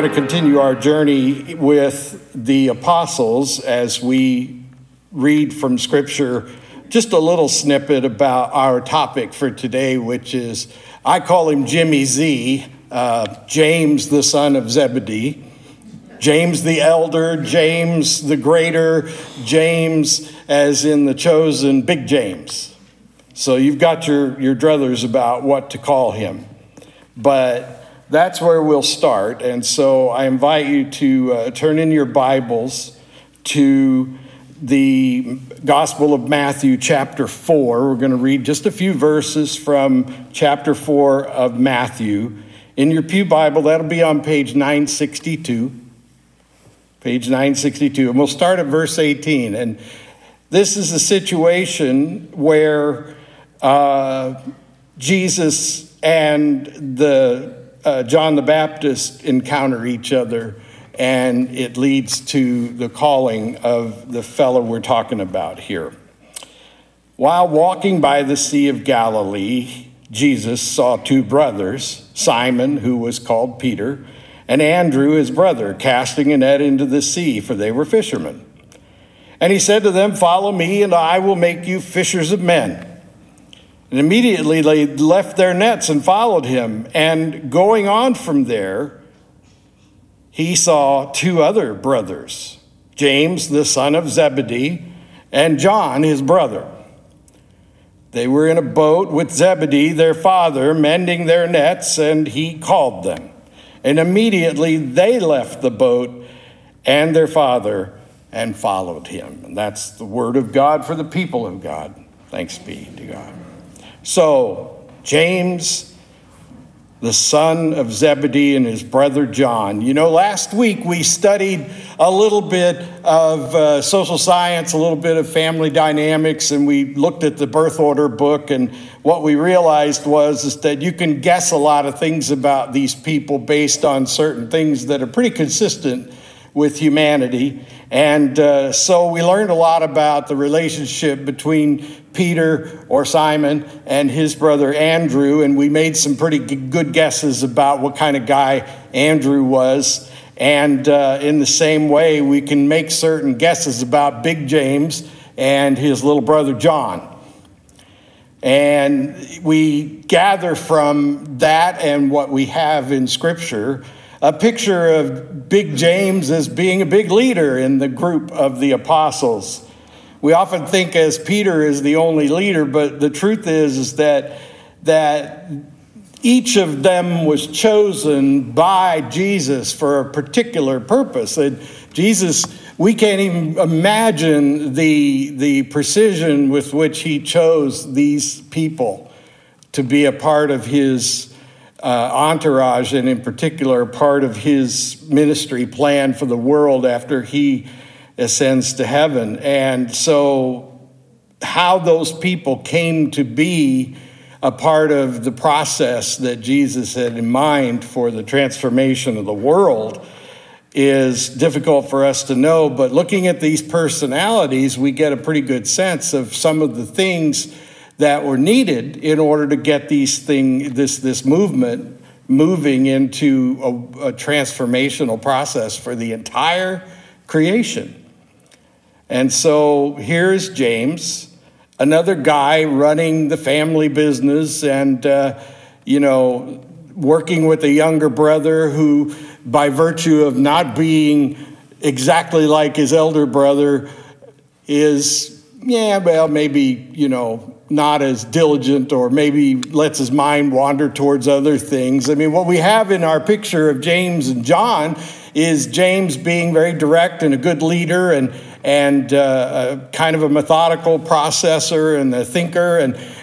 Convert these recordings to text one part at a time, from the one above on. going to continue our journey with the apostles as we read from Scripture just a little snippet about our topic for today, which is, I call him Jimmy Z., James, the son of Zebedee, James the elder, James the greater, James as in the chosen, Big James. So you've got your druthers about what to call him. But that's where we'll start. And so I invite you to turn in your Bibles to the Gospel of Matthew, chapter 4. We're going to read just a few verses from chapter 4 of Matthew. In your pew Bible, that'll be on page 962. Page 962. And we'll start at verse 18. And this is a situation where Jesus and John the Baptist encounter each other, and it leads to the calling of the fellow we're talking about here. While walking by the Sea of Galilee, Jesus saw two brothers, Simon, who was called Peter, and Andrew, his brother, casting a net into the sea, for they were fishermen. And he said to them, "Follow me, and I will make you fishers of men." And immediately they left their nets and followed him. And going on from there, he saw two other brothers, James, the son of Zebedee, and John, his brother. They were in a boat with Zebedee, their father, mending their nets, and he called them. And immediately they left the boat and their father and followed him. And that's the word of God for the people of God. Thanks be to God. So, James, the son of Zebedee, and his brother John. You know, last week we studied a little bit of social science, a little bit of family dynamics, and we looked at the birth order book, and what we realized was that you can guess a lot of things about these people based on certain things that are pretty consistent with humanity. And so we learned a lot about the relationship between Peter or Simon and his brother Andrew, and we made some pretty good guesses about what kind of guy Andrew was. And in the same way, we can make certain guesses about Big James and his little brother John. And we gather from that and what we have in Scripture a picture of Big James as being a big leader in the group of the apostles. We often think as Peter is the only leader, but the truth is that each of them was chosen by Jesus for a particular purpose. And Jesus, we can't even imagine the precision with which he chose these people to be a part of his entourage, and in particular, part of his ministry plan for the world after he ascends to heaven. And so how those people came to be a part of the process that Jesus had in mind for the transformation of the world is difficult for us to know. But looking at these personalities, we get a pretty good sense of some of the things that were needed in order to get these this movement moving into a transformational process for the entire creation. And so here's James, another guy running the family business and, working with a younger brother who, by virtue of not being exactly like his elder brother, is, not as diligent, or maybe lets his mind wander towards other things. I mean, what we have in our picture of James and John is James being very direct and a good leader and kind of a methodical processor and a thinker.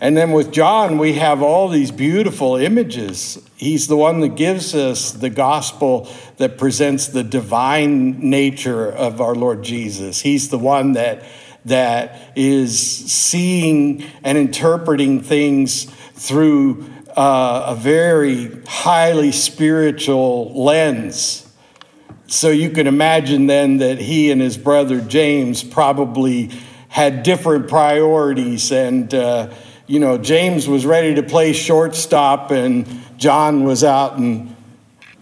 And then with John, we have all these beautiful images. He's the one that gives us the gospel that presents the divine nature of our Lord Jesus. He's the one that is seeing and interpreting things through a very highly spiritual lens. So you can imagine then that he and his brother James probably had different priorities. And, James was ready to play shortstop and John was out in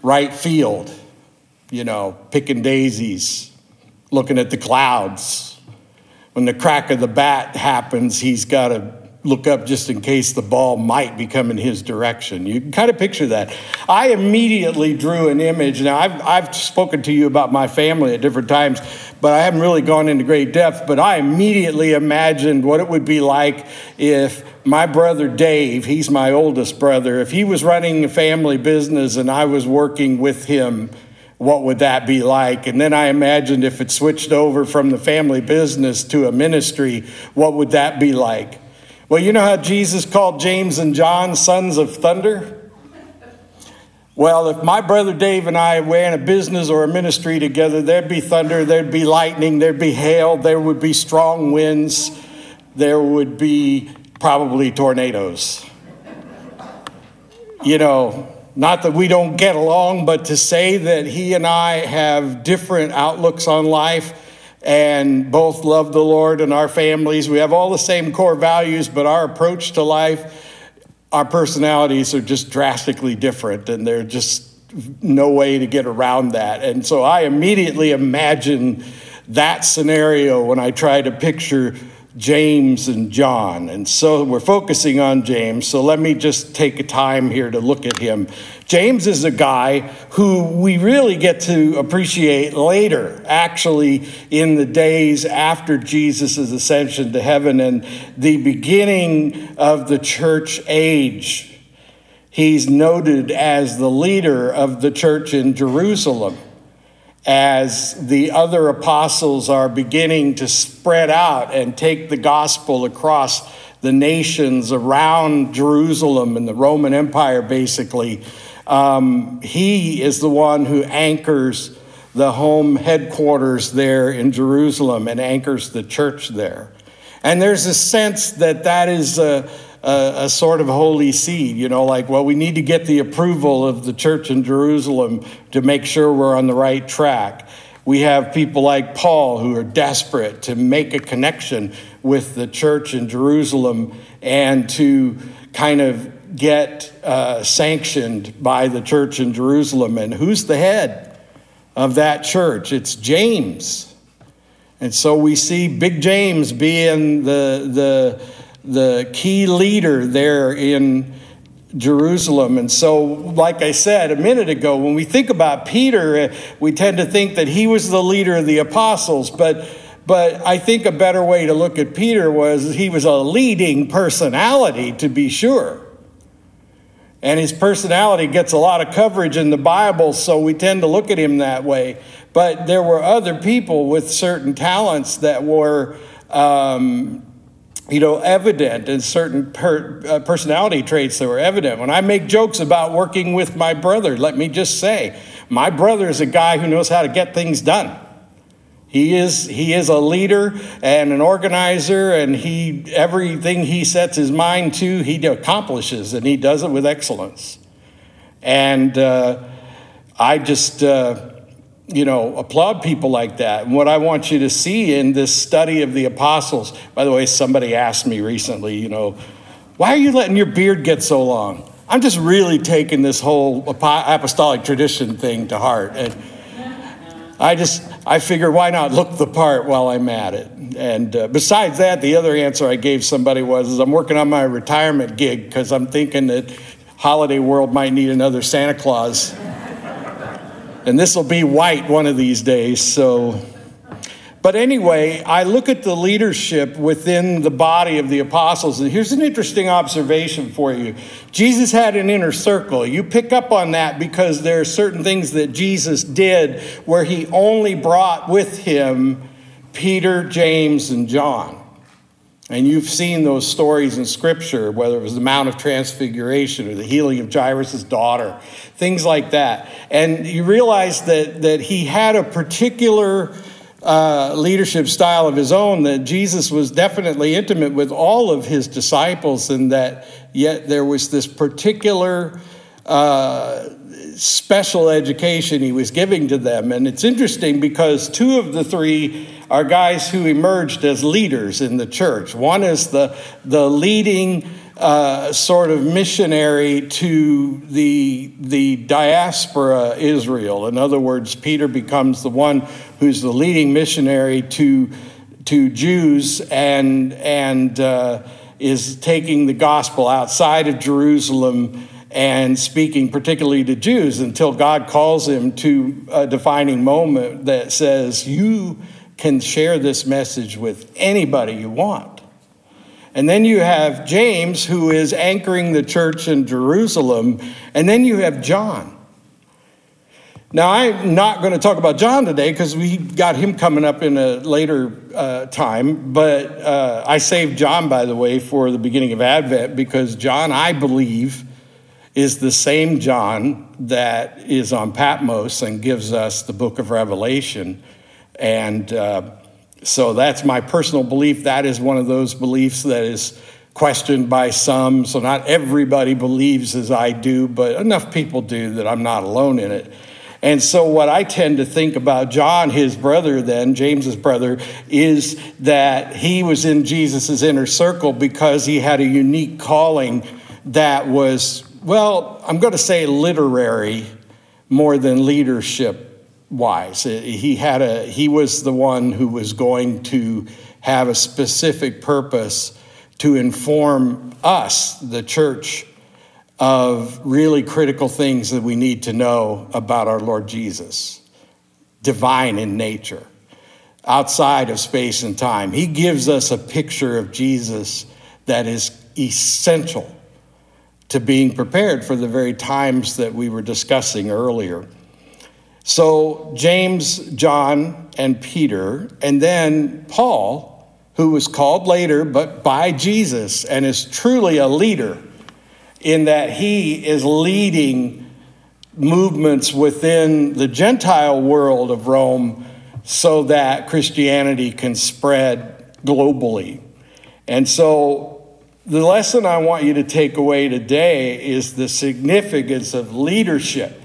right field. you know, picking daisies, looking at the clouds. When the crack of the bat happens, he's got to look up just in case the ball might be coming his direction. You can kind of picture that. I immediately drew an image. Now, I've spoken to you about my family at different times, but I haven't really gone into great depth. But I immediately imagined what it would be like if my brother Dave, he's my oldest brother, if he was running a family business and I was working with him, what would that be like? And then I imagined if it switched over from the family business to a ministry, what would that be like? Well, you know how Jesus called James and John sons of thunder? Well, if my brother Dave and I ran a business or a ministry together, there'd be thunder, there'd be lightning, there'd be hail, there would be strong winds, there would be probably tornadoes. You know, not that we don't get along, but to say that he and I have different outlooks on life, and both love the Lord and our families. We have all the same core values, but our approach to life, our personalities are just drastically different, and there's just no way to get around that. And so I immediately imagine that scenario when I try to picture James and John. And so we're focusing on James, so let me just take a time here to look at him. James is a guy who we really get to appreciate later, actually in the days after Jesus' ascension to heaven and the beginning of the church age. He's noted as the leader of the church in Jerusalem, as the other apostles are beginning to spread out and take the gospel across the nations around Jerusalem and the Roman Empire, basically. He is the one who anchors the home headquarters there in Jerusalem and anchors the church there. And there's a sense that that is a sort of holy seed, you know, like, well, we need to get the approval of the church in Jerusalem to make sure we're on the right track. We have people like Paul who are desperate to make a connection with the church in Jerusalem and to kind of get sanctioned by the church in Jerusalem. And who's the head of that church? It's James. And so we see Big James being the key leader there in Jerusalem. And so, like I said a minute ago, when we think about Peter, we tend to think that he was the leader of the apostles. But I think a better way to look at Peter was he was a leading personality, to be sure. And his personality gets a lot of coverage in the Bible, so we tend to look at him that way. But there were other people with certain talents that were evident in certain personality traits that were evident. When I make jokes about working with my brother, let me just say, my brother is a guy who knows how to get things done. He is a leader and an organizer, and everything he sets his mind to, he accomplishes, and he does it with excellence. And I just applaud people like that. And what I want you to see in this study of the apostles, by the way, somebody asked me recently, why are you letting your beard get so long? I'm just really taking this whole apostolic tradition thing to heart. And I figure, why not look the part while I'm at it? And besides that, the other answer I gave somebody was, I'm working on my retirement gig because I'm thinking that Holiday World might need another Santa Claus. And this will be white one of these days. So, but anyway, I look at the leadership within the body of the apostles. And here's an interesting observation for you. Jesus had an inner circle. You pick up on that because there are certain things that Jesus did where he only brought with him Peter, James, and John. And you've seen those stories in Scripture, whether it was the Mount of Transfiguration or the healing of Jairus' daughter, things like that. And you realize that he had a particular leadership style of his own, that Jesus was definitely intimate with all of his disciples, and that yet there was this particular special education he was giving to them. And it's interesting because two of the three are guys who emerged as leaders in the church. One is the leading sort of missionary to the diaspora Israel. In other words, Peter becomes the one who's the leading missionary to Jews and is taking the gospel outside of Jerusalem and speaking particularly to Jews until God calls him to a defining moment that says, you can share this message with anybody you want. And then you have James, who is anchoring the church in Jerusalem. And then you have John. Now, I'm not going to talk about John today because we got him coming up in a later time. But I saved John, by the way, for the beginning of Advent, because John, I believe, is the same John that is on Patmos and gives us the Book of Revelation. And so that's my personal belief. That is one of those beliefs that is questioned by some. So not everybody believes as I do, but enough people do that I'm not alone in it. And so what I tend to think about John, his brother then, James's brother, is that he was in Jesus's inner circle because he had a unique calling that was, well, I'm going to say literary more than leadership-wise. He was the one who was going to have a specific purpose to inform us, the church, of really critical things that we need to know about our Lord Jesus, divine in nature, outside of space and time. He gives us a picture of Jesus that is essential to being prepared for the very times that we were discussing earlier. So James, John, and Peter, and then Paul, who was called later, but by Jesus, and is truly a leader, in that he is leading movements within the Gentile world of Rome so that Christianity can spread globally. And so the lesson I want you to take away today is the significance of leadership.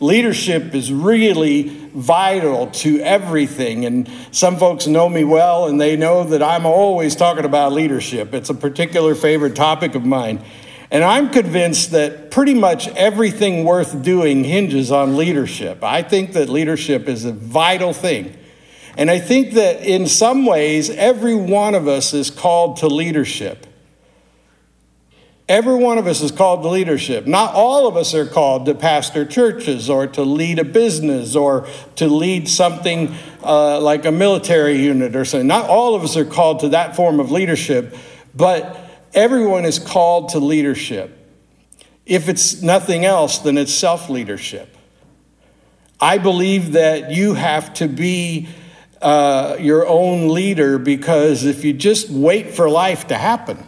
Leadership is really vital to everything. And some folks know me well, and they know that I'm always talking about leadership. It's a particular favorite topic of mine. And I'm convinced that pretty much everything worth doing hinges on leadership. I think that leadership is a vital thing. And I think that in some ways, every one of us is called to leadership. Every one of us is called to leadership. Not all of us are called to pastor churches or to lead a business or to lead something like a military unit or something. Not all of us are called to that form of leadership, but everyone is called to leadership. If it's nothing else, then it's self-leadership. I believe that you have to be your own leader, because if you just wait for life to happen,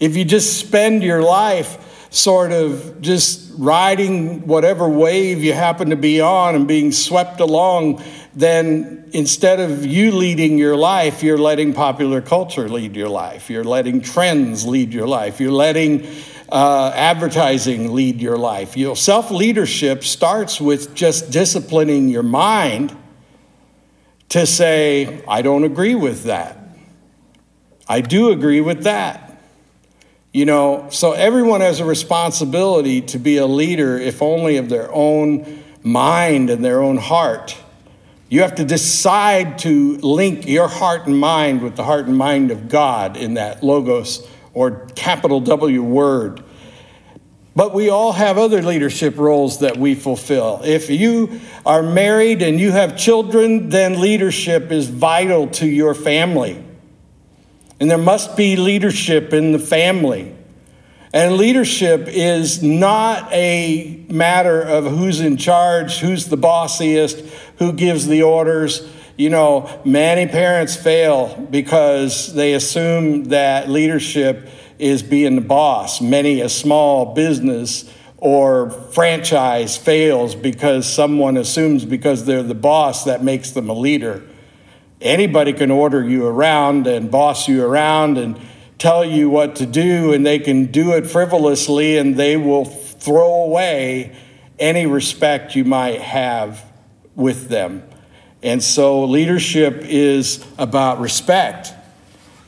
if you just spend your life sort of just riding whatever wave you happen to be on and being swept along, then instead of you leading your life, you're letting popular culture lead your life. You're letting trends lead your life. You're letting advertising lead your life. You know, self-leadership starts with just disciplining your mind to say, I don't agree with that. I do agree with that. You know, so everyone has a responsibility to be a leader, if only of their own mind and their own heart. You have to decide to link your heart and mind with the heart and mind of God in that logos or capital W word. But we all have other leadership roles that we fulfill. If you are married and you have children, then leadership is vital to your family. And there must be leadership in the family. And leadership is not a matter of who's in charge, who's the bossiest, who gives the orders. You know, many parents fail because they assume that leadership is being the boss. Many a small business or franchise fails because someone assumes because they're the boss that makes them a leader. Anybody can order you around and boss you around and tell you what to do, and they can do it frivolously, and they will throw away any respect you might have with them. And so leadership is about respect.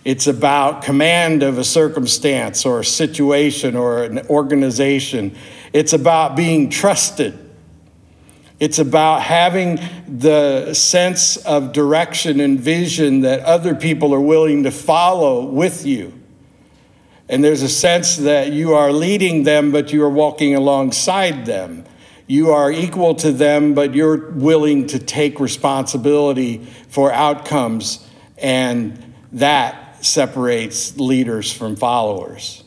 It's about command of a circumstance or a situation or an organization. It's about being trusted. It's about having the sense of direction and vision that other people are willing to follow with you. And there's a sense that you are leading them, but you are walking alongside them. You are equal to them, but you're willing to take responsibility for outcomes. And that separates leaders from followers.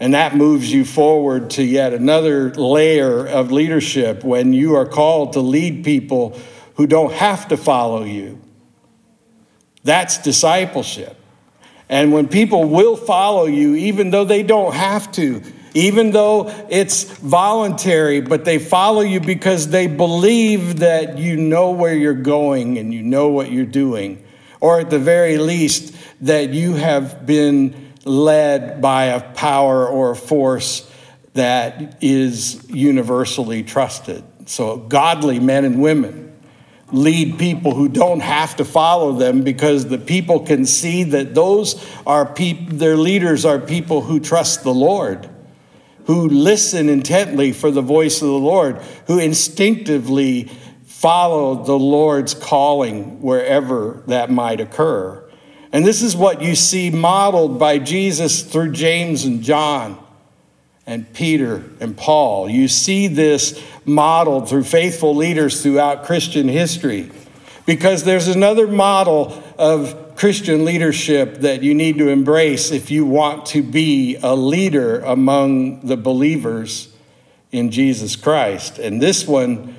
And that moves you forward to yet another layer of leadership when you are called to lead people who don't have to follow you. That's discipleship. And when people will follow you, even though they don't have to, even though it's voluntary, but they follow you because they believe that you know where you're going and you know what you're doing, or at the very least, that you have been led by a power or a force that is universally trusted. So godly men and women lead people who don't have to follow them because the people can see that those are their leaders are people who trust the Lord, who listen intently for the voice of the Lord, who instinctively follow the Lord's calling wherever that might occur. And this is what you see modeled by Jesus through James and John and Peter and Paul. You see this modeled through faithful leaders throughout Christian history, because there's another model of Christian leadership that you need to embrace if you want to be a leader among the believers in Jesus Christ. And this one's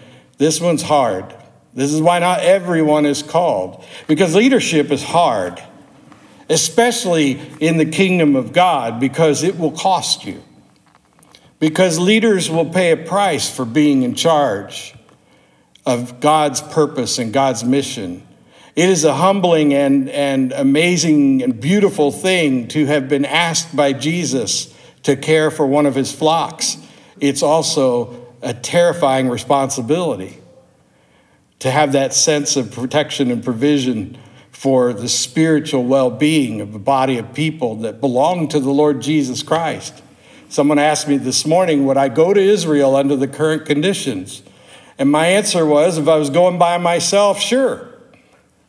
hard. This is why not everyone is called, because leadership is hard, especially in the kingdom of God, because it will cost you. Because leaders will pay a price for being in charge of God's purpose and God's mission. It is a humbling and amazing and beautiful thing to have been asked by Jesus to care for one of his flocks. It's also a terrifying responsibility to have that sense of protection and provision for the spiritual well-being of the body of people that belong to the Lord Jesus Christ. Someone asked me this morning, would I go to Israel under the current conditions? And my answer was, if I was going by myself, sure.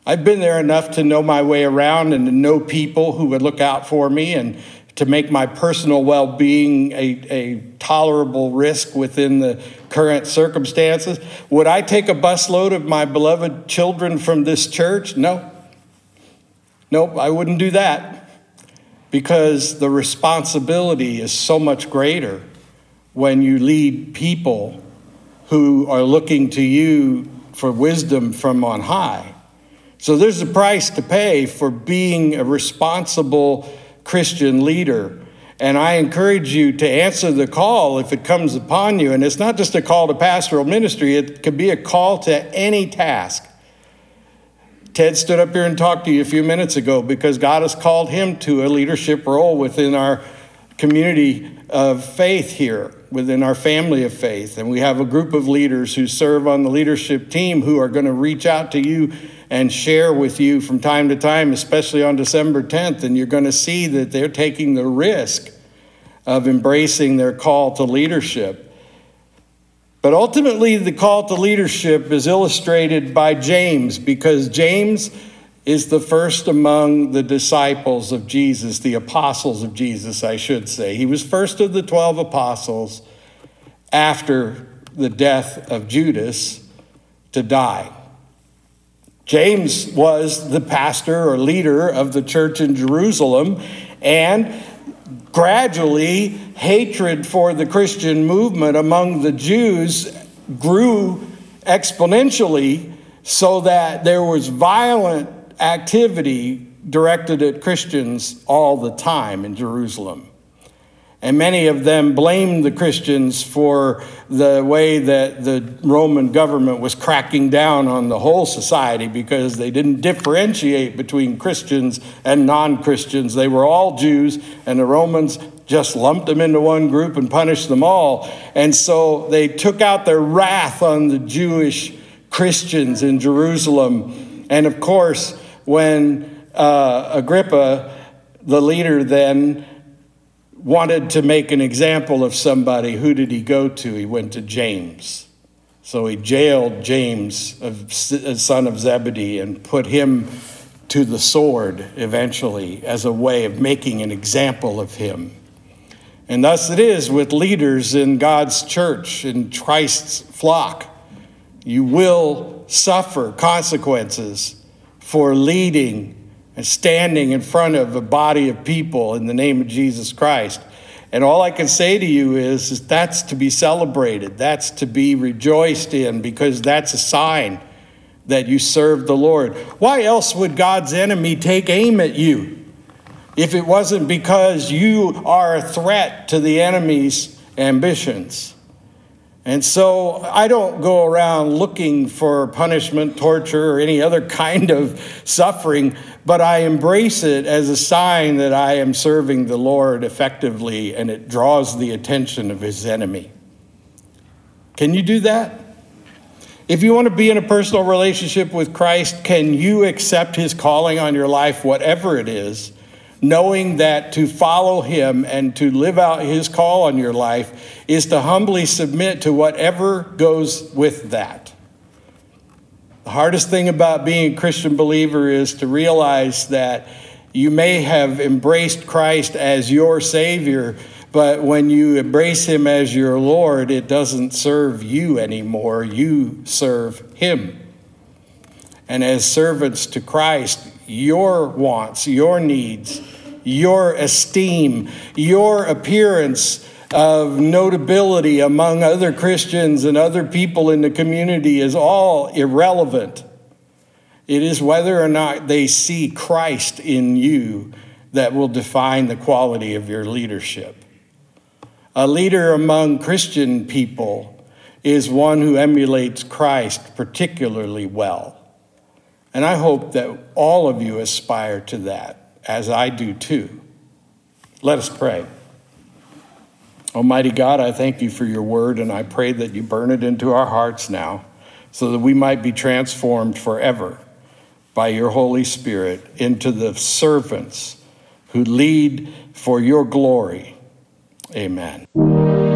I've been there enough to know my way around and to know people who would look out for me and to make my personal well-being a tolerable risk within the current circumstances. Would I take a busload of my beloved children from this church? No. Nope, I wouldn't do that, because the responsibility is so much greater when you lead people who are looking to you for wisdom from on high. So there's a price to pay for being a responsible Christian leader. And I encourage you to answer the call if it comes upon you. And it's not just a call to pastoral ministry. It could be a call to any task. Ted stood up here and talked to you a few minutes ago because God has called him to a leadership role within our community of faith here, within our family of faith. And we have a group of leaders who serve on the leadership team who are going to reach out to you and share with you from time to time, especially on December 10th. And you're going to see that they're taking the risk of embracing their call to leadership. But ultimately, the call to leadership is illustrated by James, because James is the first among the disciples of Jesus, the apostles of Jesus, I should say. He was first of the 12 apostles after the death of Judas to die. James was the pastor or leader of the church in Jerusalem, and gradually, hatred for the Christian movement among the Jews grew exponentially, so that there was violent activity directed at Christians all the time in Jerusalem. And many of them blamed the Christians for the way that the Roman government was cracking down on the whole society, because they didn't differentiate between Christians and non-Christians. They were all Jews, and the Romans just lumped them into one group and punished them all. And so they took out their wrath on the Jewish Christians in Jerusalem. And of course, when Agrippa the leader then wanted to make an example of somebody. Who did he go to? He went to James. So he jailed James, a son of Zebedee, and put him to the sword eventually as a way of making an example of him. And thus it is with leaders in God's church, in Christ's flock. You will suffer consequences for leading and standing in front of a body of people in the name of Jesus Christ. And all I can say to you is that's to be celebrated. That's to be rejoiced in, because that's a sign that you serve the Lord. Why else would God's enemy take aim at you if it wasn't because you are a threat to the enemy's ambitions? And so I don't go around looking for punishment, torture, or any other kind of suffering, but I embrace it as a sign that I am serving the Lord effectively, and it draws the attention of his enemy. Can you do that? If you want to be in a personal relationship with Christ, can you accept his calling on your life, whatever it is, knowing that to follow him and to live out his call on your life is to humbly submit to whatever goes with that? The hardest thing about being a Christian believer is to realize that you may have embraced Christ as your Savior, but when you embrace him as your Lord, it doesn't serve you anymore. You serve him. And as servants to Christ, your wants, your needs, your esteem, your appearance of notability among other Christians and other people in the community is all irrelevant. It is whether or not they see Christ in you that will define the quality of your leadership. A leader among Christian people is one who emulates Christ particularly well. And I hope that all of you aspire to that, as I do too. Let us pray. Almighty God, I thank you for your word, and I pray that you burn it into our hearts now, so that we might be transformed forever by your Holy Spirit into the servants who lead for your glory. Amen.